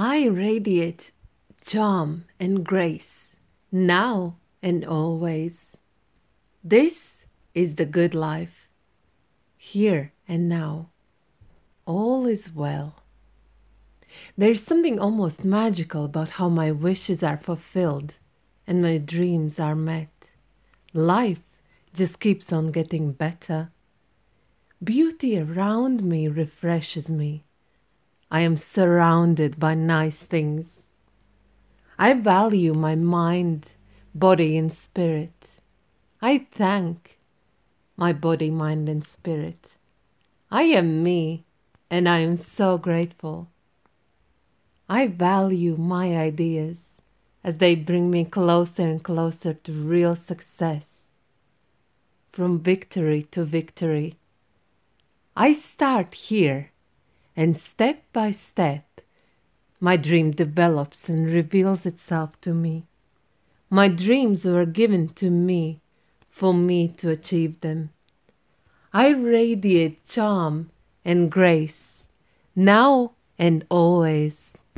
I radiate charm and grace, now and always. This is the good life, here and now. All is well. There is something almost magical about how my wishes are fulfilled and my dreams are met. Life just keeps on getting better. Beauty around me refreshes me. I am surrounded by nice things. I value my mind, body, and spirit. I thank my body, mind, and spirit. I am me, and I am so grateful. I value my ideas as they bring me closer and closer to real success. From victory to victory. I start here, and step by step, my dream develops and reveals itself to me. My dreams were given to me for me to achieve them. I radiate charm and grace, now and always.